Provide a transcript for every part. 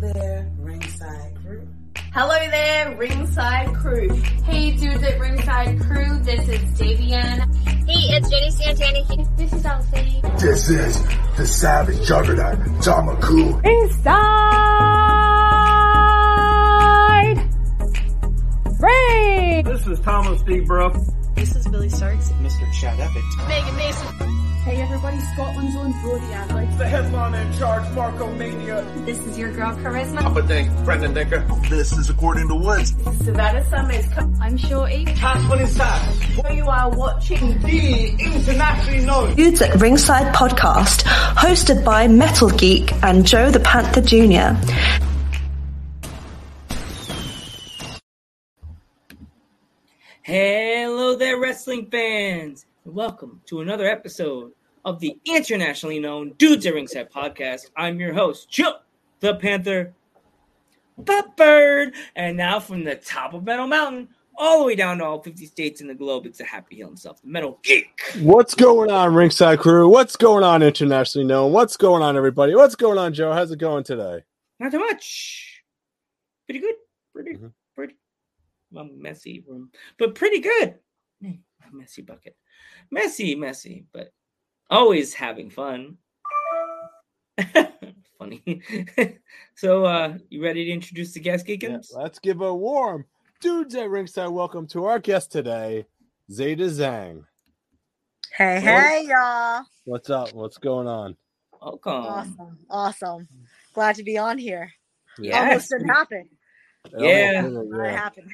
there, Ringside Crew. Hello there, Ringside Crew. Hey, Dudes at Ringside Crew. This is Davian. Hey, it's Jenny Santani. This is Alfie. This is the Savage Juggernaut, Tamaku. Ringside Ring. This is Thomas D. Bruff. This is Billy Starks. Mr. Chad Epic. Megan Mason. Hey everybody, Scotland's own Brody Adler. The headliner in charge, Marco Mania. This is your girl, Charisma. Papa Dink, Brendan Decker. This is According to Woods. Savannah Summers. I'm Shorty. Catherine Sass. You are watching the internationally known Dudes at Ringside podcast, hosted by Metal Geek and Joe the Panther Jr. Hello there, wrestling fans. Welcome to another episode of the internationally known Dudes at Ringside podcast. I'm your host, Joe the Panther Bird. And now from the top of Metal Mountain, all the way down to all 50 states in the globe, it's a happy heel himself, the Metal Geek. What's going on, Ringside Crew? What's going on, internationally known? What's going on, everybody? What's going on, Joe? How's it going today? Not too much. Pretty good. Pretty. Well, messy room, but pretty good. Messy bucket. Messy, but always having fun. Funny. So, you ready to introduce the guest, Geekins? Yeah, let's give a warm Dudes at Ringside welcome to our guest today, Zeda Zhang. Hey, hey, y'all. What's up? What's going on? Welcome. Awesome. Glad to be on here. Yes. Almost didn't happen. It happened.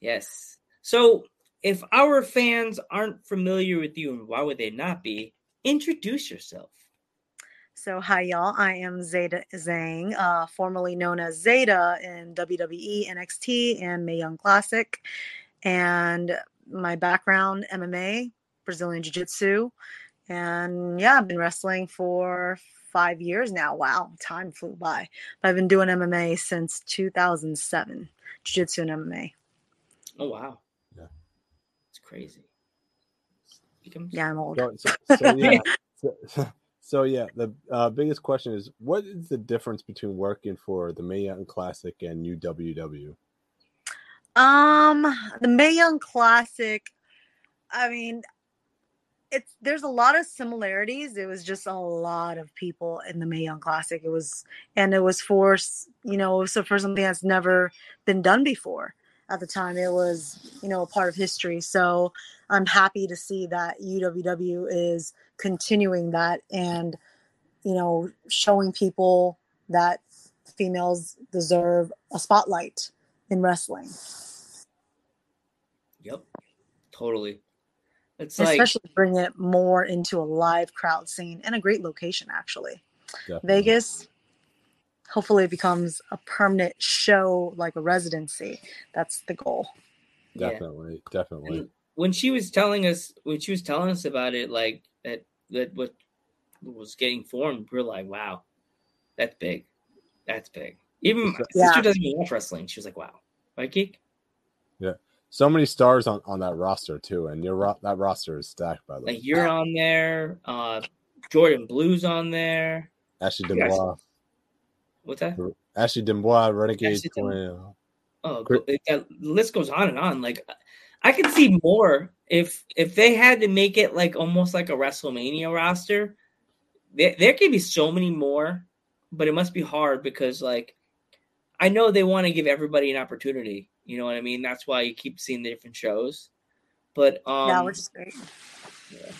Yes. So, if our fans aren't familiar with you, and why would they not be, introduce yourself. So, hi, y'all. I am Zeda Zhang, formerly known as Zeda in WWE, NXT, and Mae Young Classic. And my background, MMA, Brazilian Jiu-Jitsu. And, yeah, I've been wrestling for 5 years now. Wow, time flew by. But I've been doing MMA since 2007, Jiu-Jitsu and MMA. Oh, wow. Crazy. Yeah, I'm old. So, the biggest question is, what is the difference between working for the Mae Young Classic and UWW? The Mae Young Classic, I mean, there's a lot of similarities. It was just a lot of people in the Mae Young Classic. It was for, so for something that's never been done before. At the time, it was, a part of history. So I'm happy to see that UWW is continuing that and, showing people that females deserve a spotlight in wrestling. Yep, totally. It's especially bring it more into a live crowd scene and a great location, actually. Definitely. Vegas. Hopefully it becomes a permanent show, like a residency. That's the goal. Definitely. And when she was telling us about it, like that what was getting formed, we're like, wow, that's big. Even my sister doesn't even watch wrestling. She was like, wow. Right, Geek? Yeah. So many stars on that roster, too. And that roster is stacked, by the way. Like, you're on there. Jordan Blue's on there. Ashley DeBois. What's that? Ashley DeBois, Renegade. Oh, the list goes on and on. Like, I could see more if they had to make it like almost like a WrestleMania roster. There could be so many more, but it must be hard because, like, I know they want to give everybody an opportunity. You know what I mean? That's why you keep seeing the different shows. But which is great. Yeah.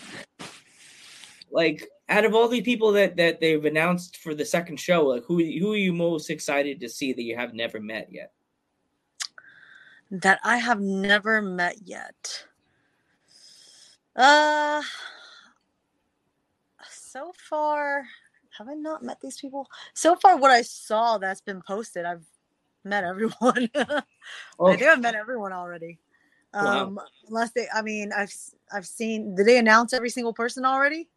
Like, out of all the people that they've announced for the second show, like who are you most excited to see that you have never met yet? That I have never met yet. So far, have I not met these people? So far, what I saw that's been posted, I've met everyone. Oh. I think I've met everyone already. Wow. Unless they, I mean, I've seen. Did they announce every single person already?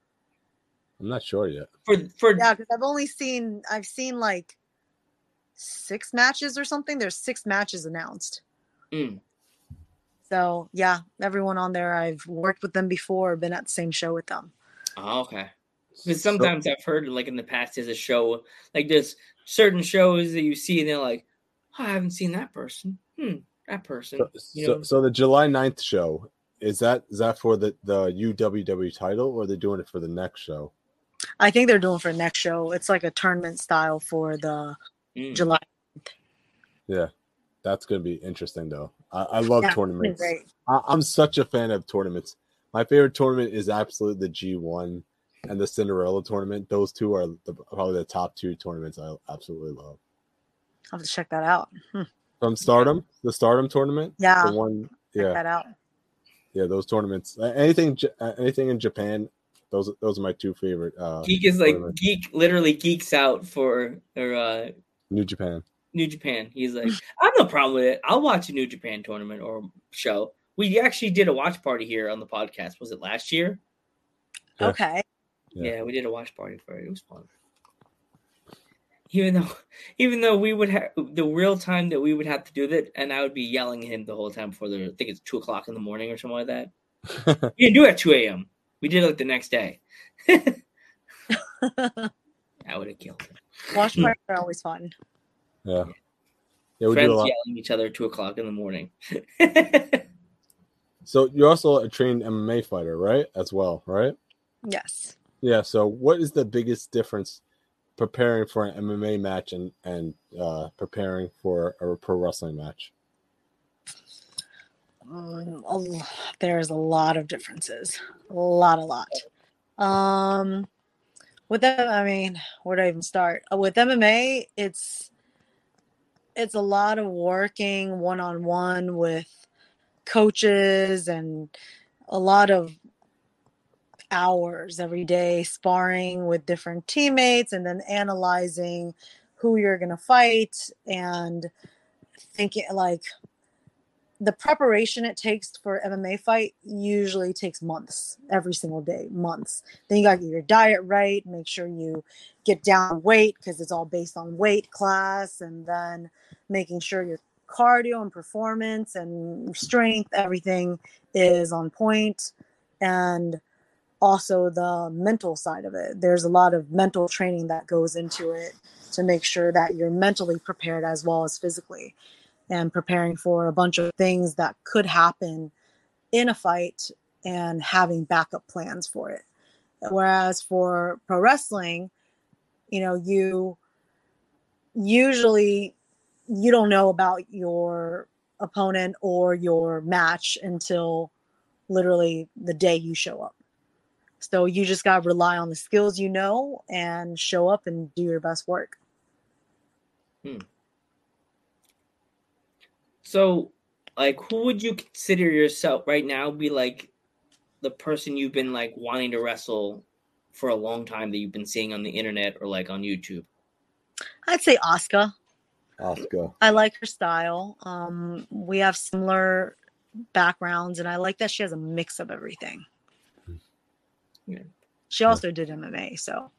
I'm not sure yet. Because I've seen like 6 matches or something. There's 6 matches announced. Mm. So yeah, everyone on there. I've worked with them before. Been at the same show with them. Oh, okay. Because sometimes I've heard like in the past there's a show like there's certain shows that you see and they're like, oh, I haven't seen that person. That person. So the July 9th show, is that for the UWW title, or are they doing it for the next show? I think they're doing it for the next show. It's like a tournament style for the July 9th. Yeah. That's going to be interesting, though. I love tournaments. I'm such a fan of tournaments. My favorite tournament is absolutely the G1 and the Cinderella tournament. Those two are probably the top two tournaments I absolutely love. I'll have to check that out. From Stardom, the Stardom tournament? Yeah. The one, check that out. Yeah, those tournaments. Anything in Japan, those are my two favorite. Geek is like, Geek literally geeks out for New Japan. New Japan. He's like, I have no problem with it. I'll watch a New Japan tournament or show. We actually did a watch party here on the podcast. Was it last year? Yeah. Okay. Yeah, we did a watch party for it. It was fun. Even though we would have the real time that we would have to do that, and I would be yelling at him the whole time before I think it's 2:00 in the morning or something like that. We didn't do it at 2 a.m. We did it like the next day. I would have killed him. Watch parties are always fun. Yeah. We friends do a lot. Yelling at each other at 2:00 in the morning. So you're also a trained MMA fighter, right? As well, right? Yes. Yeah. So what is the biggest difference preparing for an MMA match and preparing for a pro wrestling match? There's a lot of differences. A lot. With them, I mean, where do I even start? With MMA, it's a lot of working one-on-one with coaches and a lot of hours every day sparring with different teammates and then analyzing who you're going to fight and thinking like the preparation it takes for MMA fight usually takes months, every single day, months. Then you got to get your diet right, make sure you get down weight because it's all based on weight class, and then making sure your cardio and performance and strength, everything is on point. And also the mental side of it. There's a lot of mental training that goes into it to make sure that you're mentally prepared as well as physically, and preparing for a bunch of things that could happen in a fight and having backup plans for it. Whereas for pro wrestling, you usually you don't know about your opponent or your match until literally the day you show up. So you just got to rely on the skills and show up and do your best work. So, like, who would you consider yourself right now be, like, the person you've been, like, wanting to wrestle for a long time that you've been seeing on the internet or, like, on YouTube? I'd say Asuka. I like her style. We have similar backgrounds, and I like that she has a mix of everything. Yeah. She also did MMA, so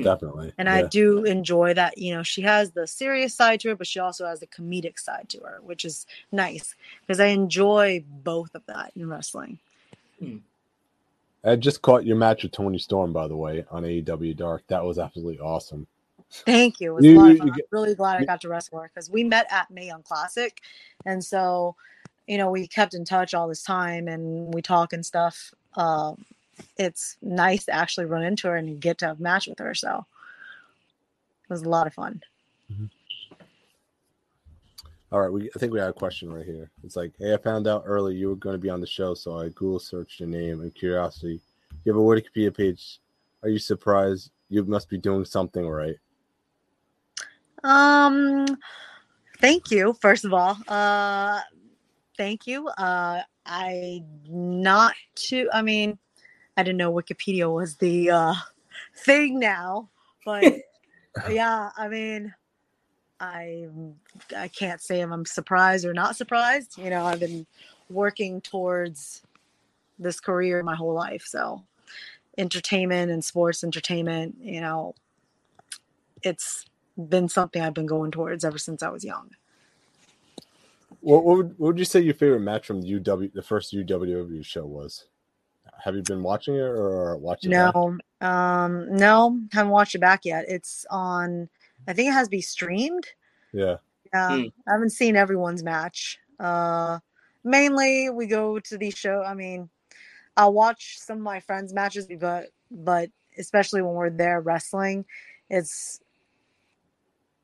definitely. And I do enjoy that, she has the serious side to her, but she also has the comedic side to her, which is nice because I enjoy both of that in wrestling. I just caught your match with Tony Storm, by the way, on AEW Dark. That was absolutely awesome. Thank you. It was a lot of fun. I'm really glad I got to wrestle her because we met at Mae Young Classic, and so we kept in touch all this time and we talk and stuff. It's nice to actually run into her and get to have a match with her. So it was a lot of fun. All right. I think we had a question right here. It's like, hey, I found out early you were going to be on the show, so I Google searched your name and curiosity. You have a Wikipedia page. Are you surprised? You must be doing something right. Thank you, first of all. Thank you. I didn't know Wikipedia was the thing now, but yeah, I can't say if I'm surprised or not surprised. I've been working towards this career my whole life. So entertainment and sports entertainment, it's been something I've been going towards ever since I was young. What would you say your favorite match from the first UWW show was? Have you been watching it or watching it? No, haven't watched it back yet. It's on I think it has to be streamed. Yeah. I haven't seen everyone's match. Mainly we go to the show. I mean, I'll watch some of my friends' matches, but especially when we're there wrestling,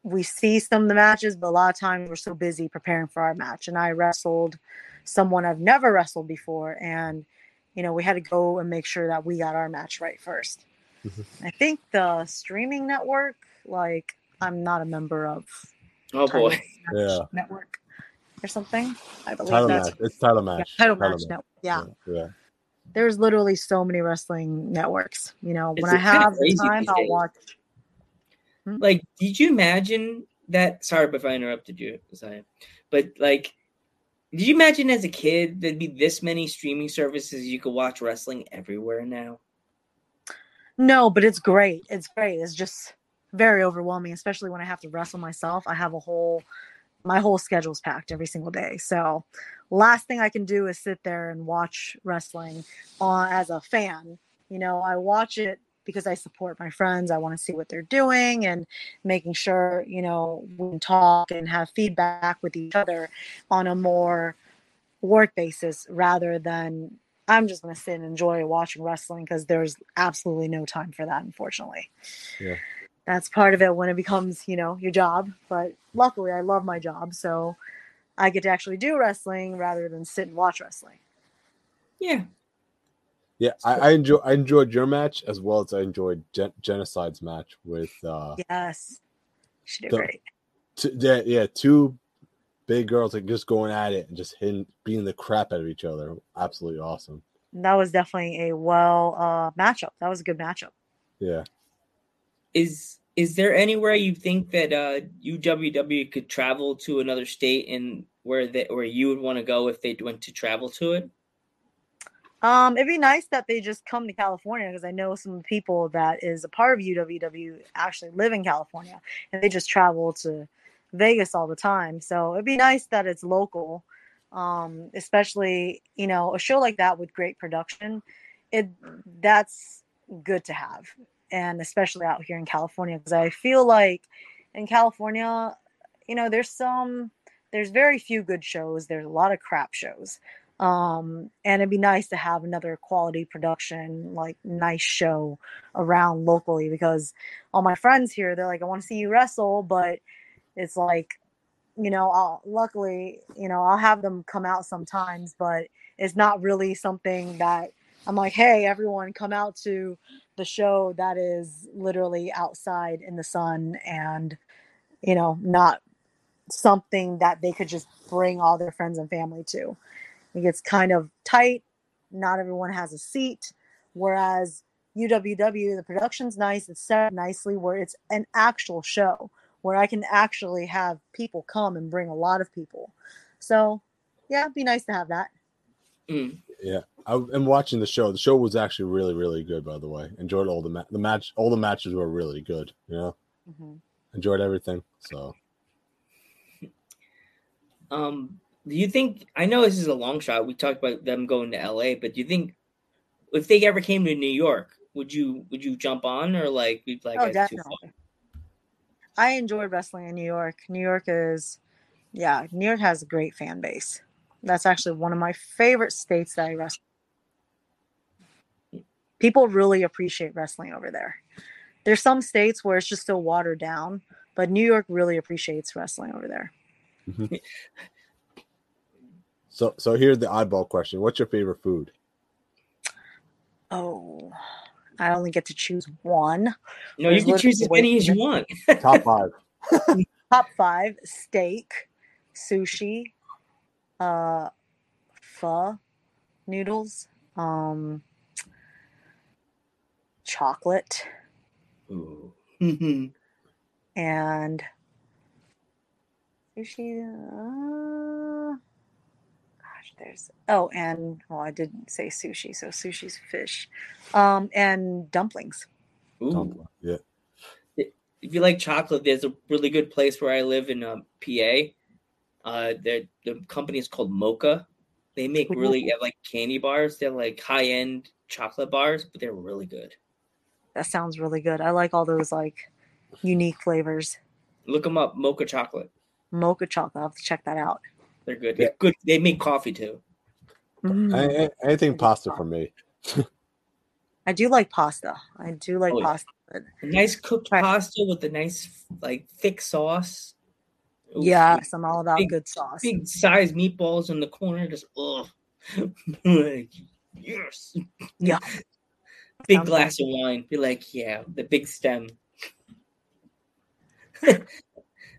we see some of the matches, but a lot of times we're so busy preparing for our match. And I wrestled someone I've never wrestled before. And, you know, we had to go and make sure that we got our match right first. I think the streaming network, like, I'm not a member of. Oh, boy. Yeah. Network or something. I believe title that's match. It's Title Match. Yeah, title match. Network. Yeah. There's literally so many wrestling networks. You know, when I have the time, I'll watch. Like, did you imagine that? Sorry if I interrupted you, Zaya. But, like, did you imagine as a kid there'd be this many streaming services you could watch wrestling everywhere now? No, but it's great. It's great. It's just very overwhelming, especially when I have to wrestle myself. I have my whole schedule's packed every single day. So last thing I can do is sit there and watch wrestling as a fan. You know, I watch it because I support my friends. I want to see what they're doing and making sure, you know, we can talk and have feedback with each other on a more work basis rather than I'm just going to sit and enjoy watching wrestling because there's absolutely no time for that, unfortunately. Yeah. That's part of it when it becomes, you know, your job. But luckily, I love my job, so I get to actually do wrestling rather than sit and watch wrestling. Yeah. Yeah, I enjoyed your match as well as I enjoyed Genocide's match with. Yes, she did great. Two big girls like just going at it and just beating the crap out of each other. Absolutely awesome. That was definitely a matchup. That was a good matchup. Yeah. Is there anywhere you think that UWW could travel to another state and where you would want to go if they went to travel to it? It'd be nice that they just come to California because I know some people that is a part of UWW actually live in California and they just travel to Vegas all the time. So it'd be nice that it's local, especially, you know, a show like that with great production. That's good to have, and especially out here in California because I feel like in California, you know, there's very few good shows. There's a lot of crap shows. And it'd be nice to have another quality production, like nice show around locally because all my friends here, they're like, I want to see you wrestle, but it's like, you know, luckily, you know, I'll have them come out sometimes, but it's not really something that I'm like, hey, everyone come out to the show that is literally outside in the sun and, you know, not something that they could just bring all their friends and family to. It gets kind of tight. Not everyone has a seat. Whereas UWW, the production's nice. It's set up nicely where it's an actual show where I can actually have people come and bring a lot of people. So, yeah, it'd be nice to have that. Mm. Yeah, I'm watching the show. The show was actually really, really good, by the way. Enjoyed all the match. All the matches were really good. You know, Enjoyed everything. So, do you think, I know this is a long shot, we talked about them going to LA, but do you think if they ever came to New York, would you jump on or like we'd like definitely. Too far? I enjoy wrestling in New York. New York has a great fan base. That's actually one of my favorite states that I wrestle. People really appreciate wrestling over there. There's some states where it's just still watered down, but New York really appreciates wrestling over there. Mm-hmm. So here's the eyeball question. What's your favorite food? Oh, I only get to choose one. No, you can choose as many as you want. Top five. Top five. Steak, sushi, pho, noodles, chocolate. Ooh. And sushi. I didn't say sushi, so sushi's fish, and dumplings. Ooh. Yeah. If you like chocolate, there's a really good place where I live in PA. The company is called Mocha. They make really like candy bars. They're like high end chocolate bars, but they're really good. That sounds really good. I like all those like unique flavors. Look them up, Mocha Chocolate. Mocha Chocolate. I'll have to check that out. They're good. Yeah. Good. They make coffee, too. Mm-hmm. I think pasta for me. I do like pasta. I do like pasta. A nice cooked pasta with a nice, like, thick sauce. Ooh, yes, I'm all about good sauce. Big size meatballs in the corner. Just, ugh. Yes. Yeah. Big sounds glass of wine. Be like, yeah, the big stem.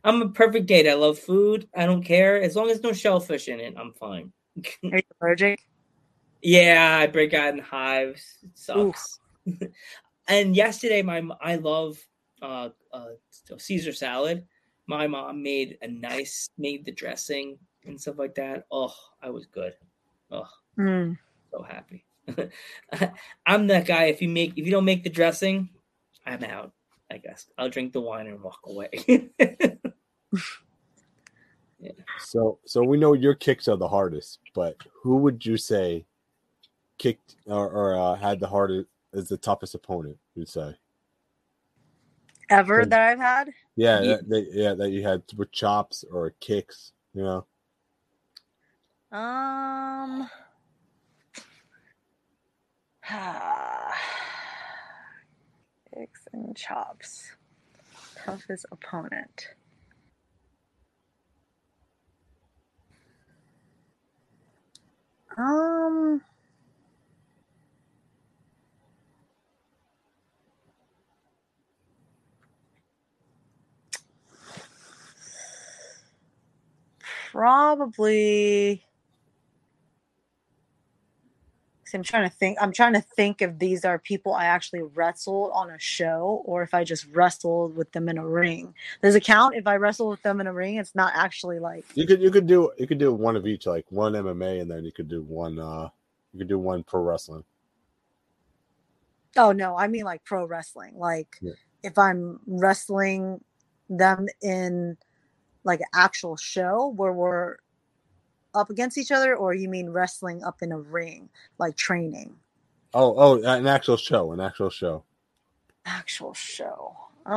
I'm a perfect date. I love food. I don't care. As long as no shellfish in it, I'm fine. Are you allergic? Yeah, I break out in hives. It sucks. And yesterday, I love Caesar salad. My mom made the dressing and stuff like that. Oh, I was good. Oh, so happy. I'm that guy. If you don't make the dressing, I'm out. I guess I'll drink the wine and walk away. Yeah. So we know your kicks are the hardest, but who would you say kicked or had the hardest is the toughest opponent? You'd say ever that I've had. Yeah, yeah. That you had with chops or kicks. You know. Kicks and chops. Toughest opponent. Probably. I'm trying to think if these are people I actually wrestled on a show or if I just wrestled with them in a ring. Does it count if I wrestle with them in a ring? It's not actually like you could do one of each, like one MMA, and then you could do one pro wrestling. Oh no, I mean like pro wrestling. Like if I'm wrestling them in like an actual show where we're up against each other, or you mean wrestling up in a ring, like training? Oh, an actual show. Actual show. That's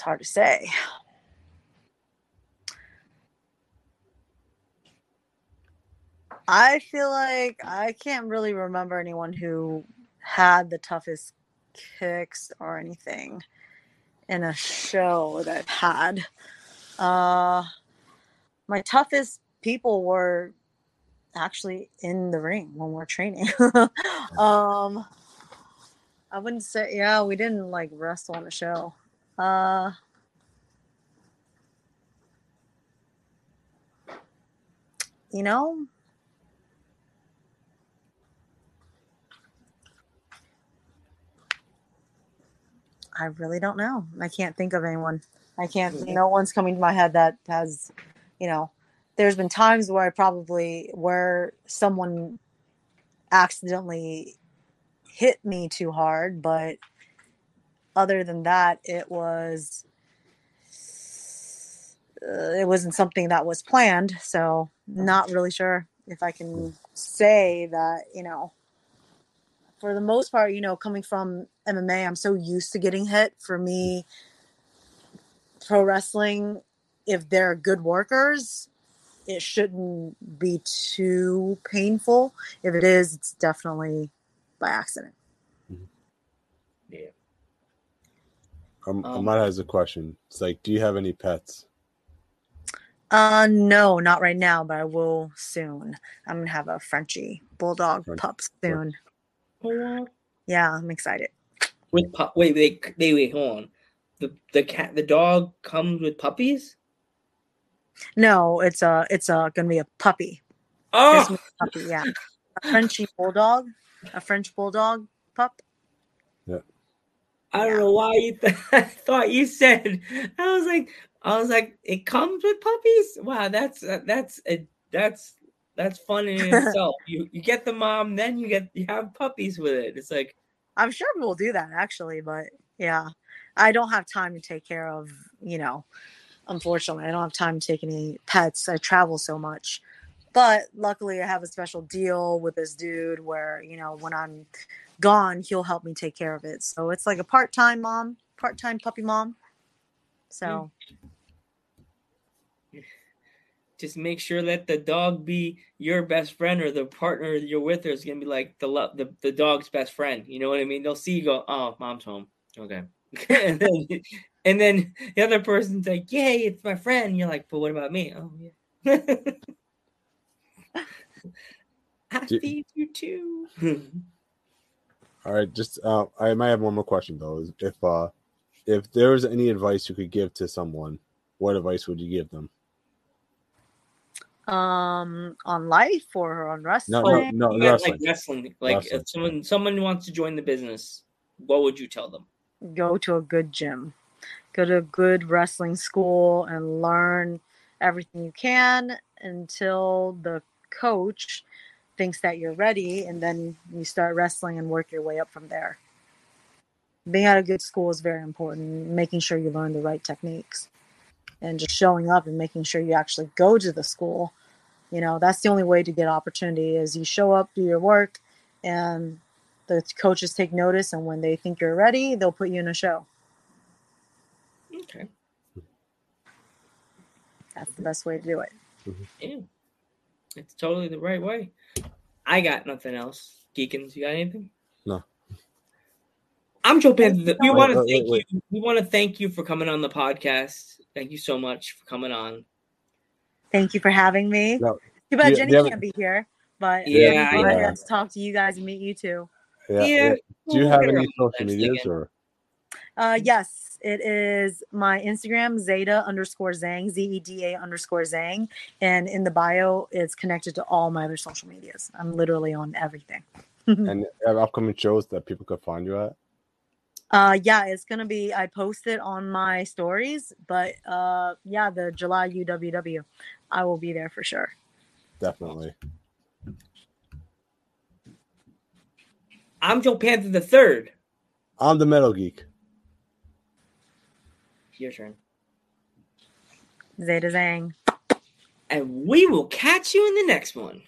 hard to say. I feel like I can't really remember anyone who had the toughest kicks or anything in a show that I've had. My toughest people were actually in the ring when we're training. I wouldn't say, yeah, we didn't like wrestle on the show. You know, I really don't know. I can't think of anyone. No one's coming to my head that has, you know, there's been times where someone accidentally hit me too hard. But other than that, it wasn't something that was planned. So not really sure if I can say that, you know, for the most part, you know, coming from MMA, I'm so used to getting hit. For me, pro wrestling, if they're good workers, it shouldn't be too painful. If it is, it's definitely by accident. Mm-hmm. Yeah. Ahmad has a question. It's like, do you have any pets? No, not right now, but I will soon. I'm going to have a Frenchie bulldog pup soon. Sure. Yeah, I'm excited. With wait, hold on. The dog comes with puppies? No, it's gonna be a puppy. Oh, a puppy, yeah, a French bulldog pup. Yeah. I don't know why I thought you said. I was like, it comes with puppies. Wow, that's. That's fun in itself. You get the mom, then you have puppies with it. It's like, I'm sure we'll do that actually, but yeah, I don't have time to take care of, you know, unfortunately, I don't have time to take any pets. I travel so much, but luckily I have a special deal with this dude where, you know, when I'm gone, he'll help me take care of it. So it's like a part-time mom, part-time puppy mom. So just make sure that the dog be your best friend, or the partner you're with is going to be like the dog's best friend. You know what I mean? They'll see you go, oh, mom's home. Okay. and then the other person's like, yay, it's my friend. And you're like, but what about me? Oh, yeah. I feed you too. All right. Just, I might have one more question though. If there was any advice you could give to someone, what advice would you give them? On life or on wrestling? No, wrestling. Like wrestling. Like wrestling. If someone wants to join the business, what would you tell them? Go to a good gym. Go to a good wrestling school and learn everything you can until the coach thinks that you're ready, and then you start wrestling and work your way up from there. Being at a good school is very important, making sure you learn the right techniques and just showing up and making sure you actually go to the school. You know, that's the only way to get opportunity is you show up, do your work, and the coaches take notice, and when they think you're ready, they'll put you in a show. Okay. That's the best way to do it. Mm-hmm. Yeah. It's totally the right way. I got nothing else. Geekins, you got anything? No. I'm Joe Panther. We want to thank you for coming on the podcast. Thank you so much for coming on. Thank you for having me. No. Too bad Jenny can't be here, but I got to talk to you guys and meet you too. Yeah. Do you have any social medias or? Yes, it is my Instagram, Zeda_Zhang, ZEDA_Zhang. And in the bio, it's connected to all my other social medias. I'm literally on everything. And upcoming shows that people could find you at? It's going to be, I post it on my stories, but the July UWW, I will be there for sure. Definitely. I'm Joe Panther the Third. I'm the Metal Geek. Your turn. Zeda Zhang. And we will catch you in the next one.